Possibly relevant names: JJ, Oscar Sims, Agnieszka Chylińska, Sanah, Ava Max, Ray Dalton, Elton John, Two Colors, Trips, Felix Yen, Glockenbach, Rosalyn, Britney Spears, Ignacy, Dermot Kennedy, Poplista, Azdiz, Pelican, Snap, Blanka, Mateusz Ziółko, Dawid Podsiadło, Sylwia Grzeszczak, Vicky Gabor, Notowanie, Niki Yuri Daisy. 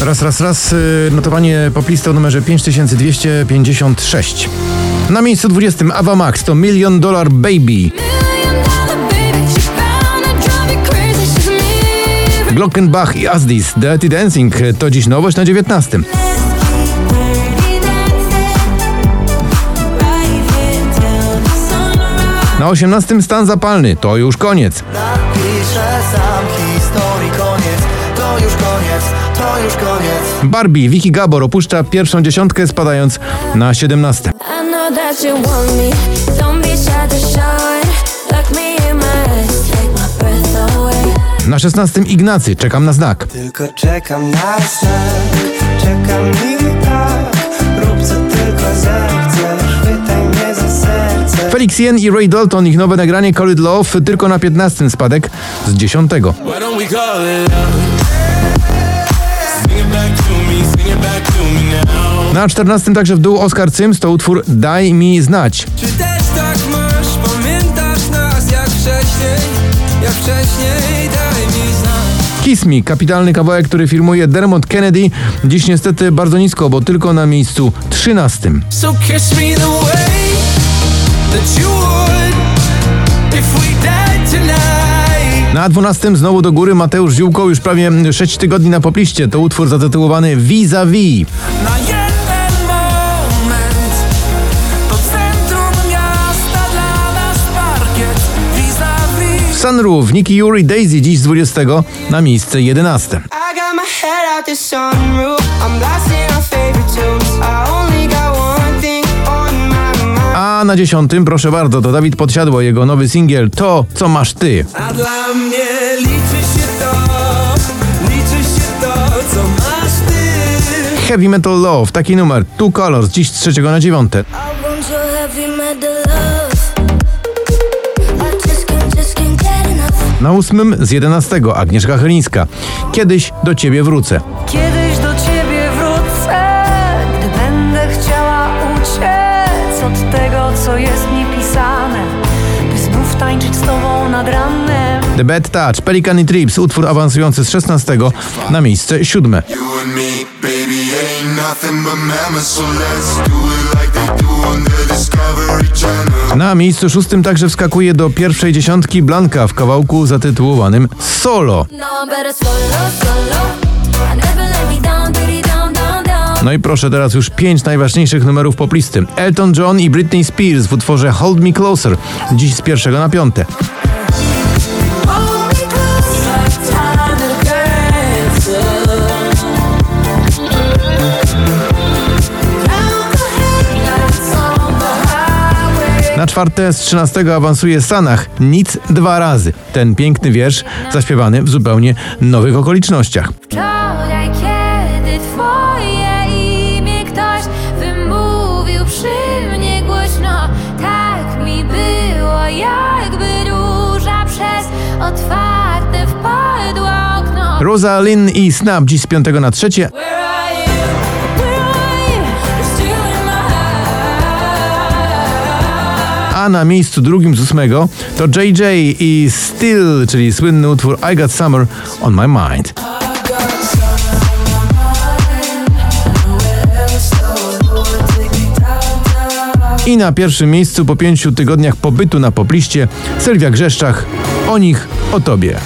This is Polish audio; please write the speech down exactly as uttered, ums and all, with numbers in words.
Raz, raz, raz. Notowanie Poplista o numerze pięć tysięcy dwieście pięćdziesiąt sześć. Na miejscu dwudziestym Ava Max to Million Dollar Baby. Glockenbach i Azdiz Dirty Dancing to dziś nowość na dziewiętnastym. Na osiemnastym stan zapalny, to już koniec. Barbie, Vicky Gabor opuszcza pierwszą dziesiątkę, spadając na siedemnaste. Na szesnastym Ignacy, czekam na znak. Tylko czekam na znak, czekam i tak, rób co tylko zechcesz, chwytaj mnie za serce. Felix Yen i Ray Dalton, ich nowe nagranie Call It Love, tylko na piętnastym spadek z dziesiątego. Na czternastym także w dół Oscar Sims, to utwór Daj mi znać. Czy też tak masz? Pamiętasz nas jak wcześniej, jak wcześniej, daj mi znać. Kiss Me, kapitalny kawałek, który filmuje Dermot Kennedy, dziś niestety bardzo nisko, bo tylko na miejscu trzynastym. So kiss me the way that you would if we died tonight. Na dwunastym znowu do góry Mateusz Ziółko, już prawie sześć tygodni na popliście. To utwór zatytułowany Vis-a-vis. Na jeden moment to centrum miasta, dla nas parkiet. Vis-a-vis. Sunroof, Niki Yuri Daisy, dziś z dwudziestego na miejsce jedenaste. A na dziesiątym, proszę bardzo, to Dawid Podsiadło, jego nowy singiel To, co masz ty. A dla mnie liczy się to, liczy się to, co masz ty. Heavy Metal Love, taki numer, Two Colors, dziś z trzeciego na dziewiąte. Na ósmym z jedenastego Agnieszka Chylińska, Kiedyś do ciebie wrócę. Kiedyś do ciebie wrócę, gdy będę chciała uciec od tego, co jest mi pisane, by znów tańczyć z tobą nad ranem. The Bad Touch, Pelican i Trips, utwór awansujący z szesnastego na miejsce siódme. Na miejscu szóstym także wskakuje do pierwszej dziesiątki Blanka w kawałku zatytułowanym Solo. No i proszę, teraz już pięć najważniejszych numerów poplisty. Elton John i Britney Spears w utworze Hold Me Closer, dziś z pierwszego na piąte. Na czwarte z trzynastego awansuje Sanah, Nic dwa razy. Ten piękny wiersz zaśpiewany w zupełnie nowych okolicznościach. Rosalyn i Snap dziś z piątego na trzecie. A na miejscu drugim z ósmego to J J i Still, czyli słynny utwór I Got Summer on My Mind. I na pierwszym miejscu po pięciu tygodniach pobytu na popliście Sylwia Grzeszczak, O nich, o tobie.